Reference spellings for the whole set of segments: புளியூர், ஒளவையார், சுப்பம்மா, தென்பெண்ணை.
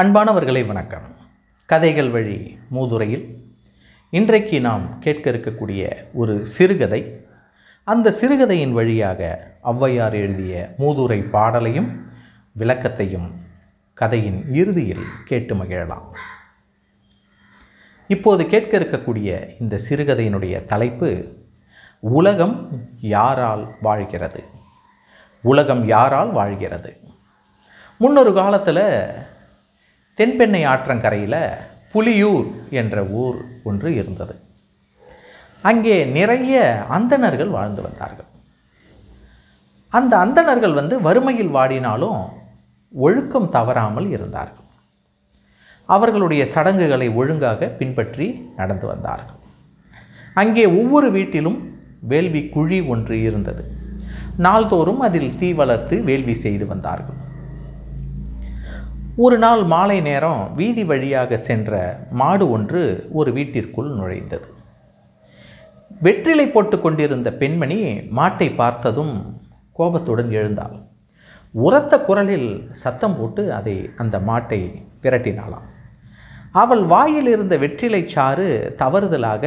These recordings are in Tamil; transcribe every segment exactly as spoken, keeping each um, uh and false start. அன்பானவர்களை வணக்கம். கதைகள் வழி மூதுரையில் இன்றைக்கு நாம் கேட்க இருக்கக்கூடிய ஒரு சிறுகதை. அந்த சிறுகதையின் வழியாக ஒளவையார் எழுதிய மூதுரை பாடலையும் விளக்கத்தையும் கதையின் இறுதியில் கேட்டு மகிழலாம். இப்போது கேட்க இருக்கக்கூடிய இந்த சிறுகதையினுடைய தலைப்பு உலகம் யாரால் வாழ்கிறது. உலகம் யாரால் வாழ்கிறது? முன்னொரு காலத்தில் தென்பெண்ணை ஆற்றங்கரையில் புளியூர் என்ற ஊர் ஒன்று இருந்தது. அங்கே நிறைய அந்தணர்கள் வாழ்ந்து வந்தார்கள். அந்த அந்தணர்கள் வந்து வறுமையில் வாடினாலும் ஒழுக்கம் தவறாமல் இருந்தார்கள். அவர்களுடைய சடங்குகளை ஒழுங்காக பின்பற்றி நடந்து வந்தார்கள். அங்கே ஒவ்வொரு வீட்டிலும் வேள்வி குழி ஒன்று இருந்தது. நாள்தோறும் அதில் தீ வளர்த்து வேள்வி செய்து வந்தார்கள். ஒரு நாள் மாலை நேரம் வீதி வழியாக சென்ற மாடு ஒன்று ஒரு வீட்டிற்குள் நுழைந்தது. வெற்றிலை போட்டு கொண்டிருந்த பெண்மணி மாட்டை பார்த்ததும் கோபத்துடன் எழுந்தாள். உரத்த குரலில் சத்தம் போட்டு அதை அந்த மாட்டை விரட்டினாளாம். அவள் வாயில் இருந்த வெற்றிலை சாறு தவறுதலாக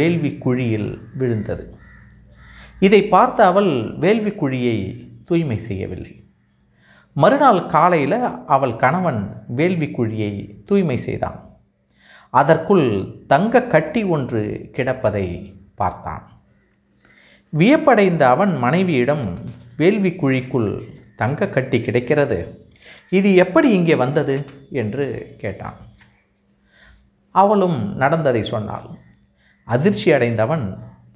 வேள்வி குழியில் விழுந்தது. இதை பார்த்த அவள் வேள்வி குழியை தூய்மை செய்யவில்லை. மறுநாள் காலையில் அவள் கணவன் வேள்வி குழியை தூய்மை செய்தான். அதற்குள் தங்க கட்டி ஒன்று கிடப்பதை பார்த்தான். வியப்படைந்த அவன் மனைவியிடம், வேள்வி குழிக்குள் தங்க கட்டி கிடைக்கிறது, இது எப்படி இங்கே வந்தது என்று கேட்டான். அவளும் நடந்ததை சொன்னாள். அதிர்ச்சி அடைந்தவன்,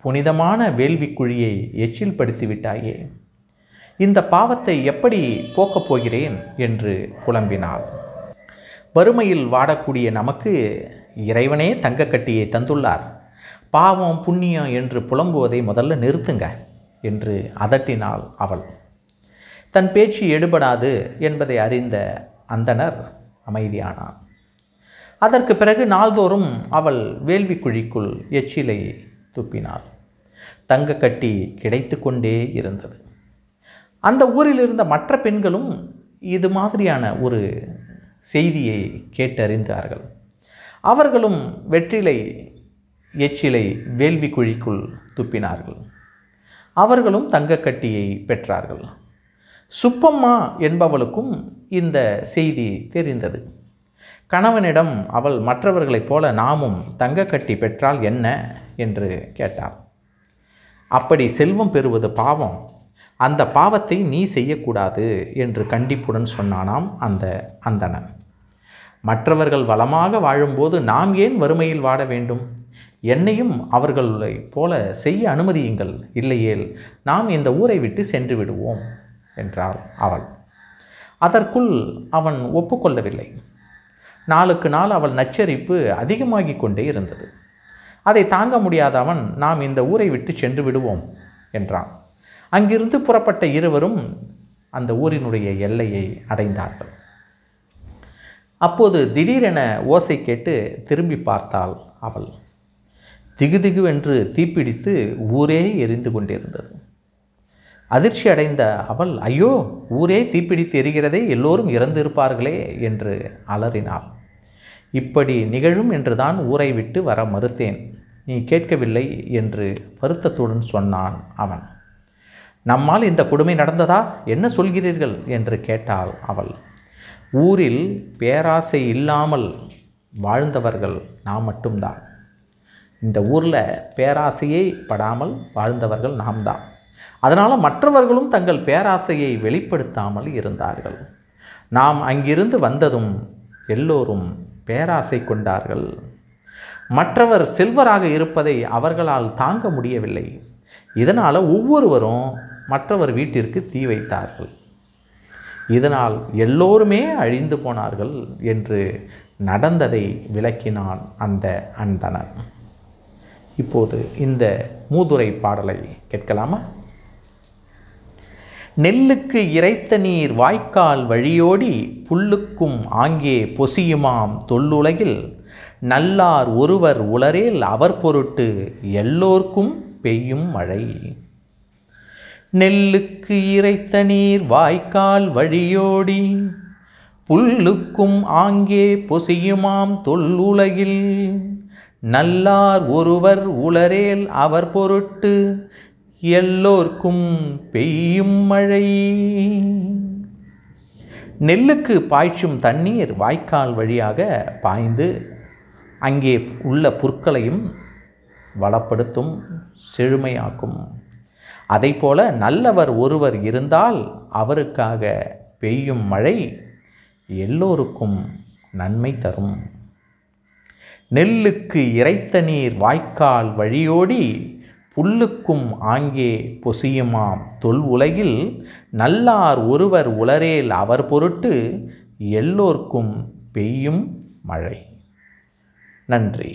புனிதமான வேள்வி குழியை எச்சில் படுத்தி விட்டாயே, இந்த பாவத்தை எப்படி போக்கப் போகிறேன் என்று புலம்பினாள். வறுமையில் வாடக்கூடிய நமக்கு இறைவனே தங்கக்கட்டியை தந்துள்ளார், பாவம் புண்ணியம் என்று புலம்புவதை முதல்ல நிறுத்துங்க என்று அதட்டினாள் அவள். தன் பேச்சு எடுபடாது என்பதை அறிந்த அந்தணர் அமைதியானார். அதற்கு பிறகு நாள்தோறும் அவள் வேள்வி குழிக்குள் எச்சிலை துப்பினாள். தங்கக்கட்டி கிடைத்து கொண்டே இருந்தது. அந்த ஊரில் இருந்த மற்ற பெண்களும் இது மாதிரியான ஒரு செய்தியை கேட்டறிந்தார்கள். அவர்களும் வெற்றிலை எச்சிலை வேள்வி குழிக்குள் துப்பினார்கள். அவர்களும் தங்கக்கட்டியை பெற்றார்கள். சுப்பம்மா என்பவளுக்கும் இந்த செய்தி தெரிந்தது. கணவனிடம் அவள் மற்றவர்களைப் போல நாமும் தங்கக்கட்டி பெற்றால் என்ன என்று கேட்டாள். அப்படி செல்வம் பெறுவது பாவம், அந்த பாவத்தை நீ செய்யக்கூடாது என்று கண்டிப்புடன் சொன்னானாம் அந்த அந்தணன். மற்றவர்கள் வளமாக வாழும்போது நாம் ஏன் வறுமையில் வாட வேண்டும்? என்னையும் அவர்களை போல செய்ய அனுமதியுங்கள், இல்லையேல் நாம் இந்த ஊரை விட்டு சென்று விடுவோம் என்றாள் அவள். அதற்குள் அவன் ஒப்புக்கொள்ளவில்லை. நாளுக்கு நாள் அவள் நச்சரிப்பு அதிகமாகி கொண்டே இருந்தது. அதை தாங்க முடியாத அவன், நாம் இந்த ஊரை விட்டு சென்று விடுவோம் என்றான். அங்கிருந்து புறப்பட்ட இருவரும் அந்த ஊரினுடைய எல்லையை அடைந்தார்கள். அப்போது திடீரென ஓசை கேட்டு திரும்பி பார்த்தாள் அவள். திகுதிகுவென்று தீப்பிடித்து ஊரே எரிந்து கொண்டிருந்தது. அதிர்ச்சி அடைந்த அவள், ஐயோ, ஊரே தீப்பிடித்து எரிகிறதே, எல்லோரும் இறந்திருப்பார்களே என்று அலறினாள். இப்படி நிகழும் என்றுதான் ஊரை விட்டு வர மறுத்தேன், நீ கேட்கவில்லை என்று வருத்தத்துடன் சொன்னான் அவன். நம்மால் இந்த கொடுமை நடந்ததா, என்ன சொல்கிறீர்கள் என்று கேட்டாள் அவள். ஊரில் பேராசை இல்லாமல் வாழ்ந்தவர்கள் நாம் மட்டும்தான். இந்த ஊரில் பேராசையை படாமல் வாழ்ந்தவர்கள் நாம் தான். அதனால் மற்றவர்களும் தங்கள் பேராசையை வெளிப்படுத்தாமல் இருந்தார்கள். நாம் அங்கிருந்து வந்ததும் எல்லோரும் பேராசை கொண்டார்கள். மற்றவர் செல்வராக இருப்பதை அவர்களால் தாங்க முடியவில்லை. இதனால் ஒவ்வொருவரும் மற்றவர் வீட்டிற்கு தீ வைத்தார்கள். இதனால் எல்லோருமே அழிந்து போனார்கள் என்று நடந்ததை விளக்கினான் அந்த அந்தணன். இப்போது இந்த மூதுரை பாடலை கேட்கலாமா? நெல்லுக்கு இறைத்த நீர் வாய்க்கால் வழியோடி புல்லுக்கும் ஆங்கே பொசியுமாம் தொல்லுலகில் நல்லார் ஒருவர் உளரேல் அவர் பொருட்டு எல்லோர்க்கும் பெய்யும் மழை. நெல்லுக்கு இறைத்த நீர் வாய்க்கால் வழியோடி புல்லுக்கும் ஆங்கே பொசியுமாம் தொல்லுலகில் நல்லார் ஒருவர் உளரேல் அவர் பொருட்டு எல்லோர்க்கும் பெய்யும் மழை. நெல்லுக்கு பாய்ச்சும் தண்ணீர் வாய்க்கால் வழியாக பாய்ந்து அங்கே உள்ள புற்களையும் வளப்படுத்தும், செழுமையாக்கும். அதை போல நல்லவர் ஒருவர் இருந்தால் அவருக்காக பெய்யும் மழை எல்லோருக்கும் நன்மை தரும். நெல்லுக்கு இறைத்த நீர் வாய்க்கால் வழியோடி புல்லுக்கும் ஆங்கே பொசியுமாம் தொல் உலகில் நல்லார் ஒருவர் உளரேல் அவர் பொருட்டு எல்லோர்க்கும் பெய்யும் மழை. நன்றி.